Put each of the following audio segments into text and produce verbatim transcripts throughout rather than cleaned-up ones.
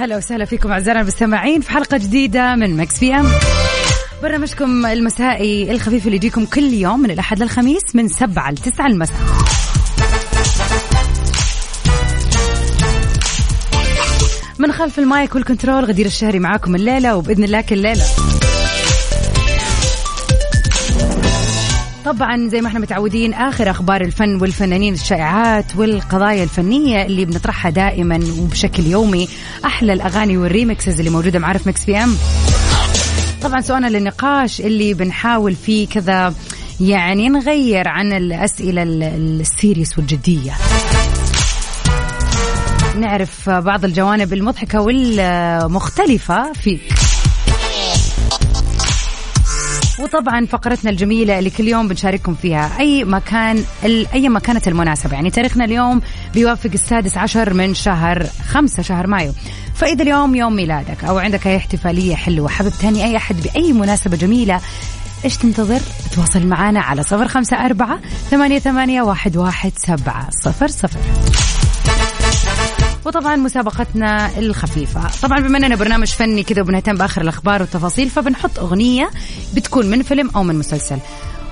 هلا وسهلا فيكم أعزائنا المستمعين في حلقة جديدة من مكس في أم، برنامجكم المسائي الخفيف اللي يجيكم كل يوم من الأحد للخميس من سبعة ل تسعة المساء. من خلف المايك والكنترول غدير الشهري معاكم الليلة، وبإذن الله كل ليلة طبعا زي ما احنا متعودين آخر أخبار الفن والفنانين، الشائعات والقضايا الفنية اللي بنطرحها دائما وبشكل يومي، أحلى الأغاني والريمكسز اللي موجودة معرف مكس في أم. طبعا سؤالنا للنقاش اللي بنحاول فيه كذا يعني نغير عن الأسئلة السيريس والجدية، نعرف بعض الجوانب المضحكة والمختلفة فيه. وطبعا فقرتنا الجميلة اللي كل يوم بنشارككم فيها أي مكان أي ما كانت المناسبة، يعني تاريخنا اليوم بيوافق السادس عشر من شهر خمسة شهر مايو، فإذا اليوم يوم ميلادك أو عندك أي احتفالية حلوة حابب تهني أي أحد بأي مناسبة جميلة، إيش تنتظر؟ تواصل معنا على صفر خمسة أربعة ثمانية ثمانية واحد واحد سبعة صفر صفر. وطبعا مسابقتنا الخفيفة، طبعا بما أننا برنامج فني كذا وبنهتم بآخر الأخبار والتفاصيل، فبنحط أغنية بتكون من فيلم أو من مسلسل،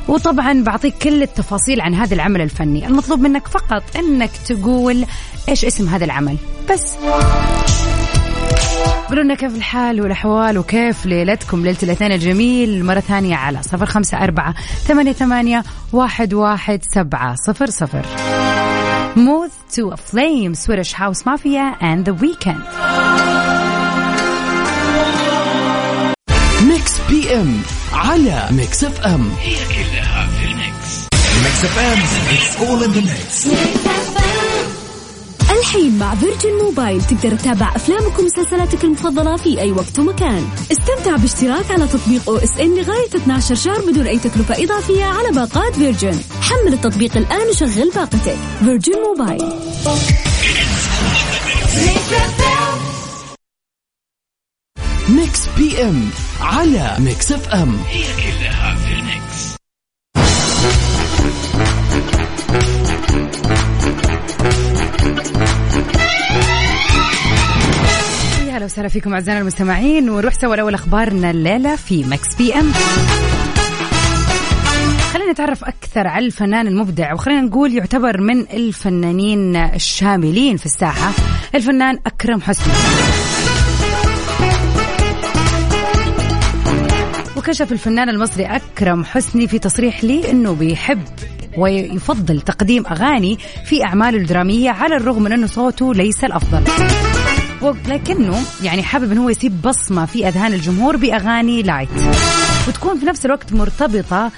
وطبعا بعطيك كل التفاصيل عن هذا العمل الفني. المطلوب منك فقط أنك تقول إيش اسم هذا العمل بس. قولوا لنا كيف الحال والأحوال وكيف ليلتكم ليلة الاثنين الجميل، مرة ثانية على صفر خمسة أربعة ثمانية ثمانية واحد واحد سبعة صفر صفر. Move to a Flame, Swedish House Mafia and The Weeknd. Mix بي إم على Mix إف إم. هي كلها في الميكس. Mix إف إم, it's all in the mix. الحين مع Virgin Mobile تقدر تتابع أفلامك ومسلسلاتك المفضلة في أي وقت ومكان. استمتع باشتراك على تطبيق أو إس إن لغاية اثنا عشر شهر بدون أي تكلفة إضافية على باقات Virgin. حمل التطبيق الآن وشغل باقتك. Virgin Mobile. Mix بي إم على Mix إف إم. هي كلها في الميكس. أهلا وسهلا فيكم أعزائنا المستمعين، ونروح سوا لأول أخبارنا الليلة في مكس بي أم. خلينا نتعرف أكثر على الفنان المبدع، وخلينا نقول يعتبر من الفنانين الشاملين في الساحة، الفنان أكرم حسني. وكشف الفنان المصري أكرم حسني في تصريح لي أنه بيحب ويفضل تقديم أغاني في أعماله الدرامية، على الرغم من أنه صوته ليس الأفضل، ولكنه يعني حابب أنه هو يسيب بصمة في أذهان الجمهور بأغاني لايت وتكون في نفس الوقت مرتبطة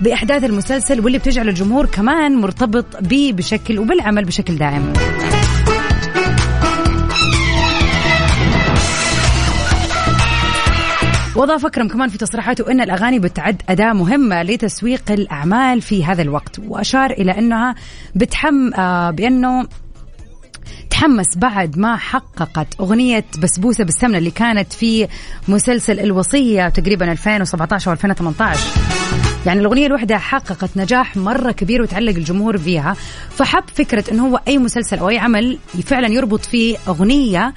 بأحداث المسلسل، واللي بتجعل الجمهور كمان مرتبط به بشكل وبالعمل بشكل دائم. وأضاف أكرم كمان في تصريحاته أن الأغاني بتعد أداة مهمة لتسويق الأعمال في هذا الوقت، وأشار إلى أنها بتحم بأنه تحمس بعد ما حققت أغنية بسبوسة بالسمنة اللي كانت في مسلسل الوصية تقريبا ألفين وسبعطعش أو ألفين وثمنطعش. يعني الأغنية الوحدة حققت نجاح مرة كبير وتعلق الجمهور بيها، فحب فكرة أنه هو أي مسلسل أو أي عمل فعلا يربط فيه أغنية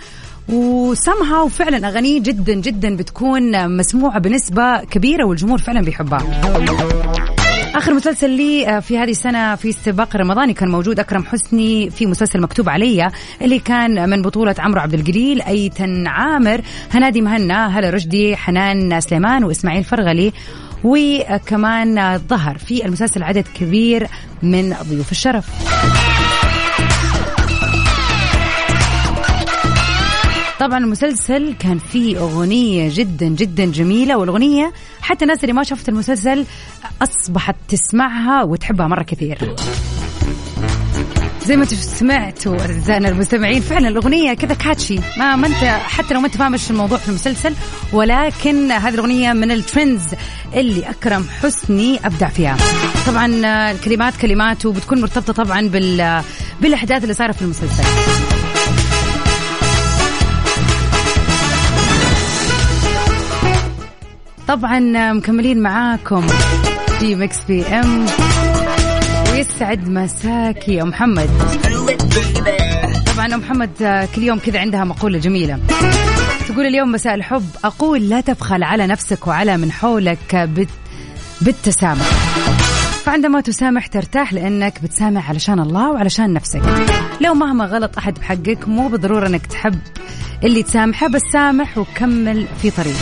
وسمها، وفعلا أغنية جدا جدا بتكون مسموعة بنسبة كبيرة والجمهور فعلا بيحبها. آخر مسلسل لي في هذه السنة في سباق رمضاني كان موجود أكرم حسني في مسلسل مكتوب عليا، اللي كان من بطولة عمرو عبد الجليل، إيتن عامر، هنادي مهنا، هلا رشدي، حنان سليمان وإسماعيل فرغلي. وكمان ظهر في المسلسل عدد كبير من ضيوف الشرف. طبعا المسلسل كان فيه أغنية جدا جدا جميلة، والأغنية حتى الناس اللي ما شافت المسلسل أصبحت تسمعها وتحبها مرة كثير. زي ما سمعتوا أعزائنا المستمعين فعلا الأغنية كذا كاتشي، ما ما أنت حتى لو ما أنت فاهم إيش الموضوع في المسلسل، ولكن هذه الأغنية من الترندز اللي أكرم حسني أبدع فيها. طبعا الكلمات كلماته بتكون مرتبطة طبعا بال بالأحداث اللي صارت في المسلسل. طبعا مكملين معاكم في ميكس بي ام، ويسعد مساكي أم محمد. طبعا أم محمد كل يوم كذا عندها مقولة جميلة، تقول اليوم مساء الحب أقول لا تبخل على نفسك وعلى من حولك بالتسامح، فعندما تسامح ترتاح لأنك بتسامح علشان الله وعلشان نفسك. لو مهما غلط أحد بحقك مو بالضرورة أنك تحب اللي تسامحه، بس سامح وكمل في طريقك.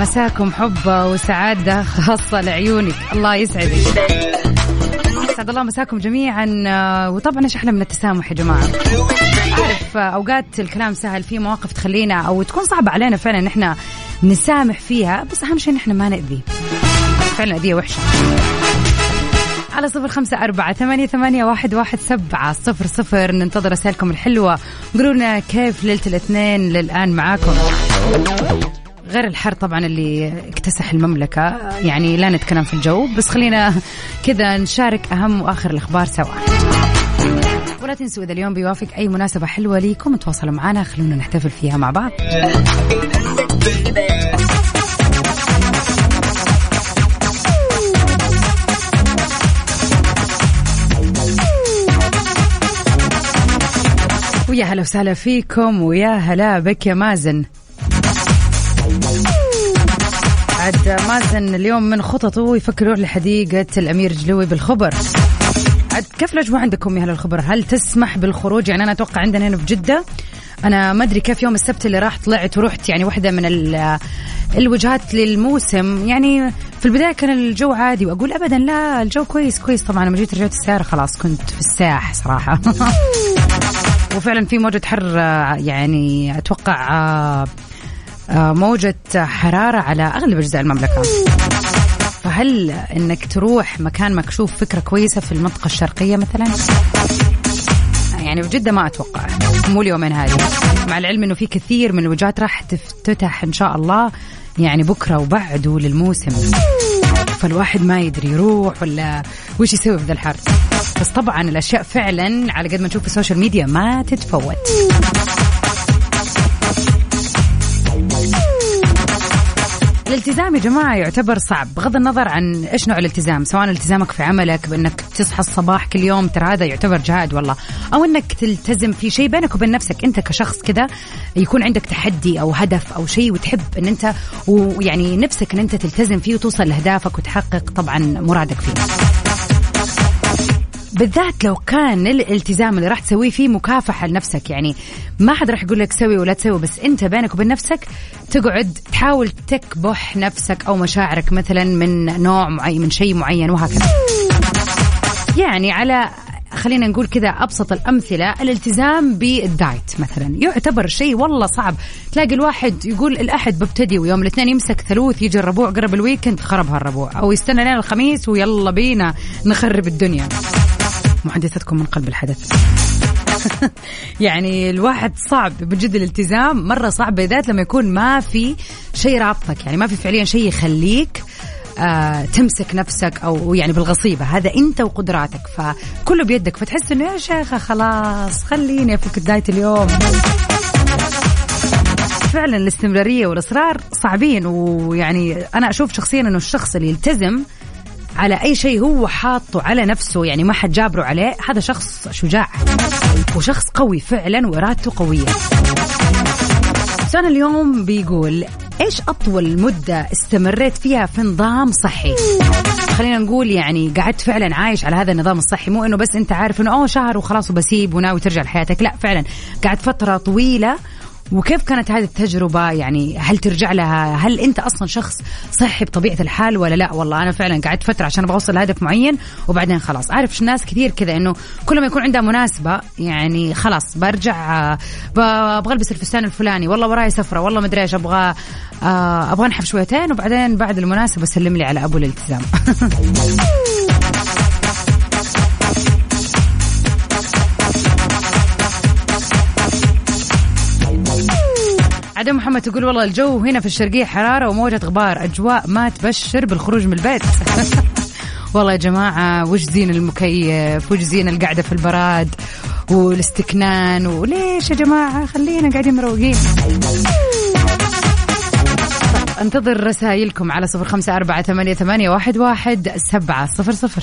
مساكم حب وسعادة خاصة لعيونك، الله يسعدك. سعد الله مساكم جميعا، وطبعا شحلة من التسامح يا جماعة. أعرف أوقات الكلام سهل، في مواقف تخلينا أو تكون صعبة علينا فعلا نحن نسامح فيها، بس أهم شيء نحن ما نأذي، فعلا أذية وحشة. على صفر خمسة أربعة ثمانية ثمانية واحد واحد سبعة صفر صفر ننتظر رسائلكم الحلوة، قلونا كيف ليلة الاثنين للآن معاكم غير الحر طبعا اللي اكتسح المملكة، يعني لا نتكلم في الجو، بس خلينا كذا نشارك أهم وآخر الأخبار سوا. ولا تنسوا إذا اليوم بيوافق أي مناسبة حلوة ليكم تواصلوا معنا، خلونا نحتفل فيها مع بعض. ويا هلا وسهلا فيكم، ويا هلا بك يا مازن. عاد مازن اليوم من خططه يفكر يروح لحديقة الأمير جلوي بالخبر. عاد كيف الأجواء عندكم يا أهل الخبر؟ هل تسمح بالخروج؟ يعني أنا أتوقع عندنا هنا في جدة، أنا ما أدري كيف يوم السبت اللي راح طلعت ورحت يعني واحدة من الوجهات للموسم، يعني في البداية كان الجو عادي وأقول أبدا لا الجو كويس كويس، طبعا لما جيت رجعت السيارة خلاص كنت في الساح صراحة. وفعلا في موجة حر، يعني أتوقع موجة حرارة على أغلب أجزاء المملكة، فهل أنك تروح مكان مكشوف فكرة كويسة في المنطقة الشرقية مثلا؟ يعني في جدة ما أتوقع، مو اليومين هذه، مع العلم أنه في كثير من الوجهات راح تفتتح إن شاء الله يعني بكرة وبعده للموسم، فالواحد ما يدري يروح ولا وش يسوي في ذا الحر. بس طبعا الأشياء فعلا على قد ما نشوف في السوشيال ميديا ما تتفوت. الالتزام يا جماعة يعتبر صعب بغض النظر عن إيش نوع الالتزام، سواء التزامك في عملك بأنك تصحى الصباح كل يوم، ترى هذا يعتبر جهاد والله، أو أنك تلتزم في شيء بينك وبين نفسك أنت كشخص كذا، يكون عندك تحدي أو هدف أو شيء وتحب أن أنت ويعني نفسك أن أنت تلتزم فيه وتوصل لأهدافك وتحقق طبعا مرادك فيه، بالذات لو كان الالتزام اللي راح تسويه فيه مكافحة لنفسك. يعني ما حد راح يقول لك سوي ولا تسوي، بس انت بينك وبين نفسك تقعد تحاول تكبح نفسك او مشاعرك مثلا من نوع معين من شيء معين وهكذا. يعني على خلينا نقول كذا ابسط الامثله، الالتزام بالدايت مثلا يعتبر شيء والله صعب، تلاقي الواحد يقول الاحد ببتدي ويوم الاثنين يمسك ثلوث، يجي الربوع قرب الويكند خرب هالربوع، او يستنى لين الخميس ويلا بينا نخرب الدنيا. محدثتكم من قلب الحدث. يعني الواحد صعب بجد الالتزام مرة صعب، بالذات لما يكون ما في شيء رابطك، يعني ما في فعليا شيء يخليك آه تمسك نفسك أو يعني بالغصيبة، هذا أنت وقدراتك فكله بيدك، فتحس إنه يا شيخة خلاص خليني أفك الدايت اليوم. فعلا الاستمرارية والإصرار صعبين، ويعني أنا أشوف شخصيا إنه الشخص اللي يلتزم على أي شيء هو حاطه على نفسه، يعني ما حد جابره عليه، هذا شخص شجاع وشخص قوي فعلا وإرادته قوية. سؤال اليوم بيقول إيش أطول مدة استمريت فيها في نظام صحي؟ خلينا نقول يعني قعدت فعلا عايش على هذا النظام الصحي، مو إنه بس أنت عارف إنه أوه شهر وخلاص وبسيب وناوي ترجع لحياتك، لا فعلا قعدت فترة طويلة وكيف كانت هذه التجربة؟ يعني هل ترجع لها؟ هل أنت أصلا شخص صحي بطبيعة الحال ولا لا؟ والله أنا فعلا قعدت فترة عشان أوصل لهدف معين وبعدين خلاص. أعرف ناس كثير كذا إنه كل ما يكون عندها مناسبة يعني خلاص برجع أبغى ألبس الفستان الفلاني، والله وراي سفرة، والله مدري إيش، أبغى أبغى أنحف شويتين، وبعدين بعد المناسبة سلم لي على أبو الالتزام. عدم محمد تقول والله الجو هنا في الشرقية حرارة وموجة غبار، أجواء ما تبشر بالخروج من البيت. والله يا جماعة وش زين المكيف، وش زين القعدة في البراد والاستكنان، وليش يا جماعة خلينا قاعدين مروقين. انتظر رسائلكم على صفر خمسة أربعة ثمانية ثمانية واحد واحد سبعة صفر صفر.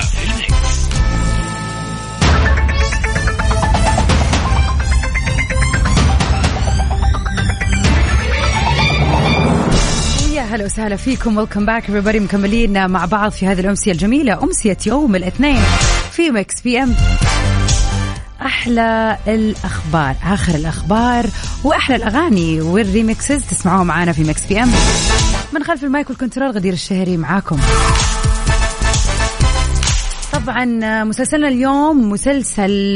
في الميكس. هلا وسهلا فيكم، ويلكم باك everybody. مكملين مع بعض في هذه الأمسية الجميلة، أمسية يوم الاثنين في ميكس بي ام. أحلى الأخبار، آخر الأخبار، وأحلى الأغاني والريمكسز تسمعوها معانا في ميكس بي ام. من خلف المايك والكنترول غدير الشهري معاكم. طبعا مسلسلنا اليوم مسلسل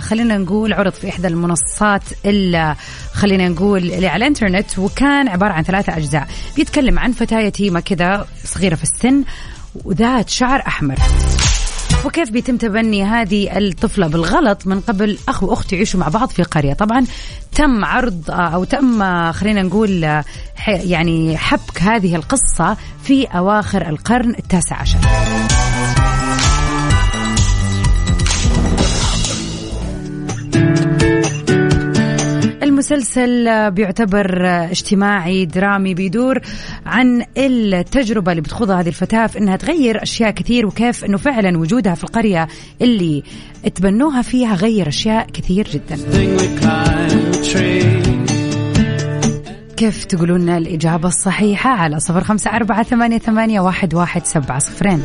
خلينا نقول عرض في إحدى المنصات اللي خلينا نقول اللي على الانترنت، وكان عبارة عن ثلاثة أجزاء. بيتكلم عن فتاة يتيمة كذا صغيرة في السن وذات شعر أحمر، وكيف بيتم تبني هذه الطفلة بالغلط من قبل أخ وأخت يعيشوا مع بعض في قرية. طبعا تم عرض أو تم خلينا نقول يعني حبك هذه القصة في أواخر القرن التاسع عشر. المسلسل بيعتبر اجتماعي درامي، بيدور عن التجربة اللي بتخوضها هذه الفتاة في انها تغير اشياء كثير، وكيف انه فعلا وجودها في القرية اللي اتبنوها فيها غير اشياء كثير جدا. كيف تقولون الاجابة الصحيحة على صفر خمسة أربعة ثمانية ثمانية واحد واحد سبعة صفرين،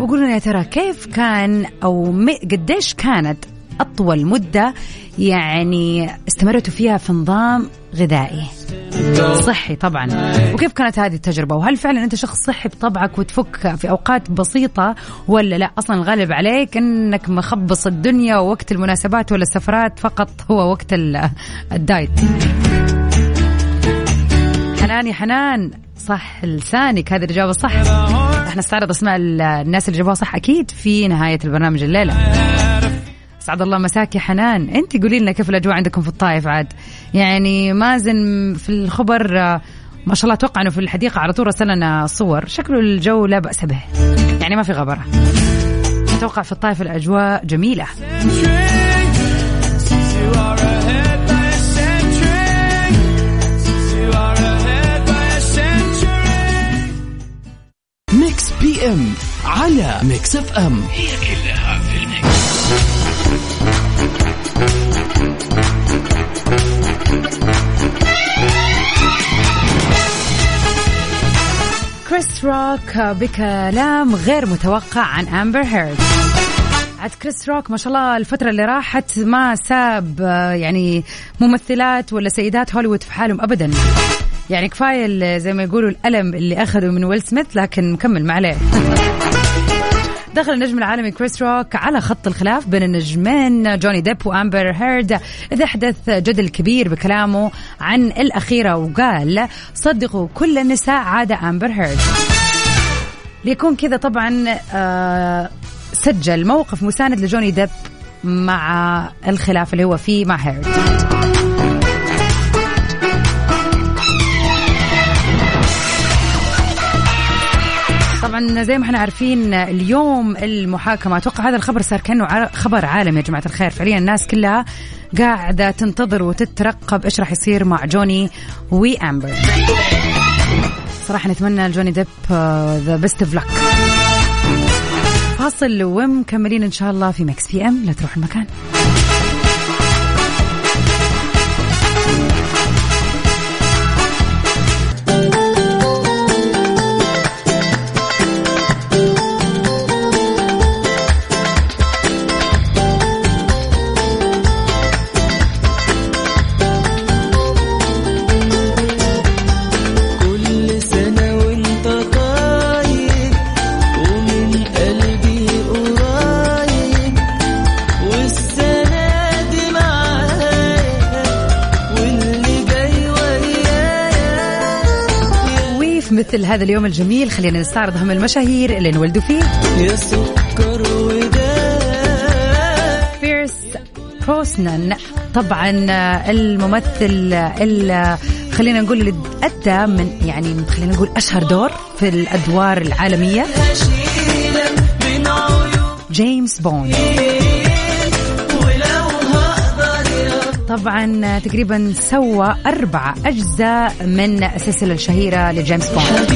وقولون يا ترى كيف كان او قديش كانت أطول مدة يعني استمرتوا فيها في نظام غذائي صحي طبعا، وكيف كانت هذه التجربة، وهل فعلا أنت شخص صحي بطبعك وتفك في أوقات بسيطة ولا لا أصلا الغالب عليك أنك مخبص الدنيا ووقت المناسبات ولا السفرات فقط هو وقت الدايت. حناني حنان صح لسانك، هذه الإجابة صح. احنا نستعرض أسماء الناس اللي جابوها صح أكيد في نهاية البرنامج الليلة. سعد الله مساك يا حنان، انت قولي لنا كيف الاجواء عندكم في الطائف؟ عاد يعني مازن في الخبر ما شاء الله توقع انه في الحديقه على طول رسلنا صور، شكله الجو لا باس به يعني ما في غبره، اتوقع في الطائف الاجواء جميله. ميكس بي ام على ميكس اف ام، هي كلها في الميكس. كريس روك بكلام غير متوقع عن أمبر هيرد. عاد كريس روك ما شاء الله الفترة اللي راحت ما ساب يعني ممثلات ولا سيدات هوليوود في حالهم أبدا، يعني كفاية زي ما يقولوا الألم اللي أخذوا من ويل سميث، لكن مكمل ما عليه. دخل النجم العالمي كريس روك على خط الخلاف بين النجمين جوني ديب وأمبر هيرد إذا حدث جدل كبير بكلامه عن الأخيرة، وقال صدقوا كل النساء عدا أمبر هيرد. ليكون كذا طبعا آه سجل موقف مساند لجوني ديب مع الخلاف اللي هو فيه مع هيرد. طبعا زي ما احنا عارفين اليوم المحاكمة، أتوقع هذا الخبر صار كأنه خبر عالمي يا جماعة الخير، فعليا الناس كلها قاعدة تنتظر وتترقب إيش راح يصير مع جوني وأمبر. صراحة نتمنى لجوني ديب the best of luck. فاصل ومكملين إن شاء الله في ميكس بي أم، لا تروح المكان. مثل هذا اليوم الجميل خلينا نستعرض هم المشاهير اللي انولدوا فيه. بيرس بروسنان طبعا الممثل اللي خلينا نقول اللي اتى من يعني خلينا نقول اشهر دور في الادوار العالميه. جيمس بوند طبعا تقريبا سوى أربع أجزاء من السلسلة الشهيرة لجيمس بوند.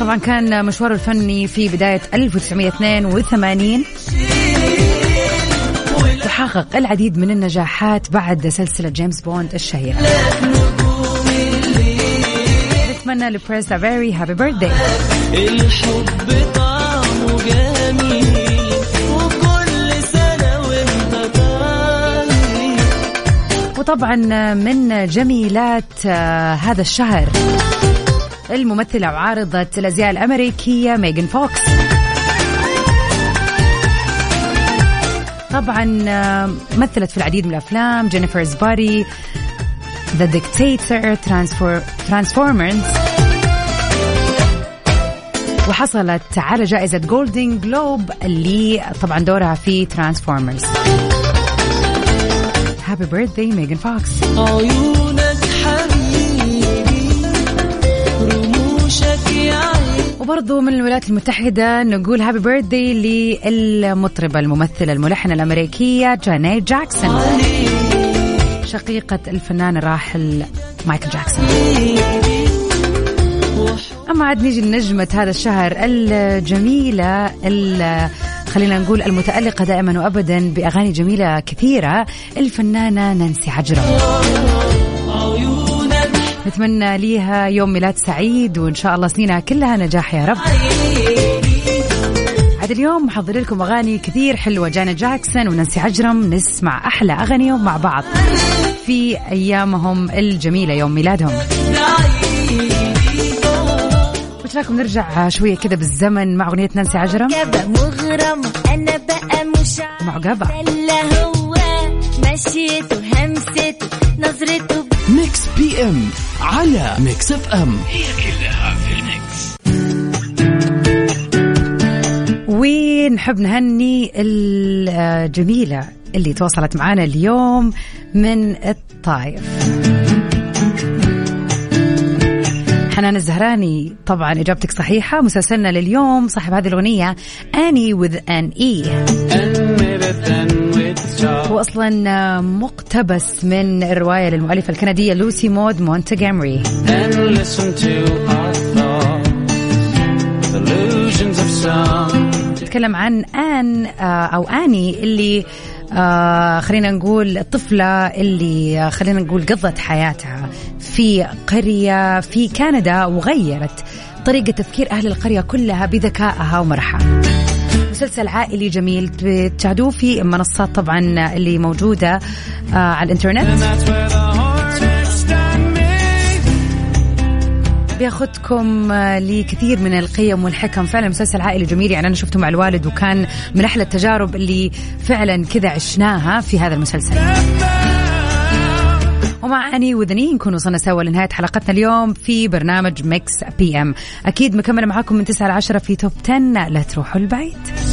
طبعا كان مشواره الفني في بداية ألف وتسعمية اثنين وثمانين، تحقق العديد من النجاحات بعد سلسلة جيمس بوند الشهيرة. نتمنى لبريس افيري هابي بيرثداي. الحب جميل وكل سنة وانت طيب. وطبعا من جميلات هذا الشهر الممثلة وعارضة الأزياء الأمريكية ميغان فوكس. طبعا مثلت في العديد من الأفلام، جينيفر إيزباري، The Dictator، Transformers، وحصلت على جائزة جولدن جلوب اللي طبعا دورها في ترانسفورمرز. هابي بيرثداي ميغان فوكس. وبرضو من الولايات المتحدة نقول هابي بيرثداي للمطربة الممثلة الملحنة الأمريكية جاني جاكسون، شقيقة الفنان الراحل مايكل جاكسون. أما عاد نيجي لنجمة هذا الشهر الجميلة، خلينا نقول المتألقة دائما وأبدا بأغاني جميلة كثيرة، الفنانة نانسي عجرم. نتمنى ليها يوم ميلاد سعيد وإن شاء الله سنينها كلها نجاح يا رب. عاد اليوم محضر لكم أغاني كثير حلوة، جاني جاكسون ونانسي عجرم، نسمع أحلى أغانيهم مع بعض في أيامهم الجميلة يوم ميلادهم. لكم نرجع شوية كده بالزمن مع أغنية نانسي عجرم مغرمة أنا بقى مش معجبة لا هو مشيته همسته نظرته. ميكس بي ام على ميكس اف ام، هي كلها في الميكس. ونحب نهني الجميلة اللي تواصلت معنا اليوم من الطائف، حنان الزهراني. طبعا إجابتك صحيحة. مسلسلنا لليوم صاحب هذه الأغنية Annie with an E، وأصلا مقتبس من الرواية للمؤلفة الكندية لوسي مود مونتغمري. تتكلم عن آن أو آني اللي آه خلينا نقول الطفلة اللي خلينا نقول قضت حياتها في قرية في كندا، وغيرت طريقة تفكير أهل القرية كلها بذكائها ومرحها. مسلسل عائلي جميل بتشاهدوه في منصات طبعا اللي موجودة آه على الانترنت، بياخدكم لكثير من القيم والحكم. فعلا مسلسل عائلي جميل، يعني أنا شفته مع الوالد وكان من أحلى التجارب اللي فعلا كذا عشناها في هذا المسلسل. ومع أني وذني نكون وصلنا سوا لنهاية حلقتنا اليوم في برنامج ميكس بي أم. أكيد مكمل معاكم من تسعة لعشرة في توب عشرة، لا تروحوا البعيد.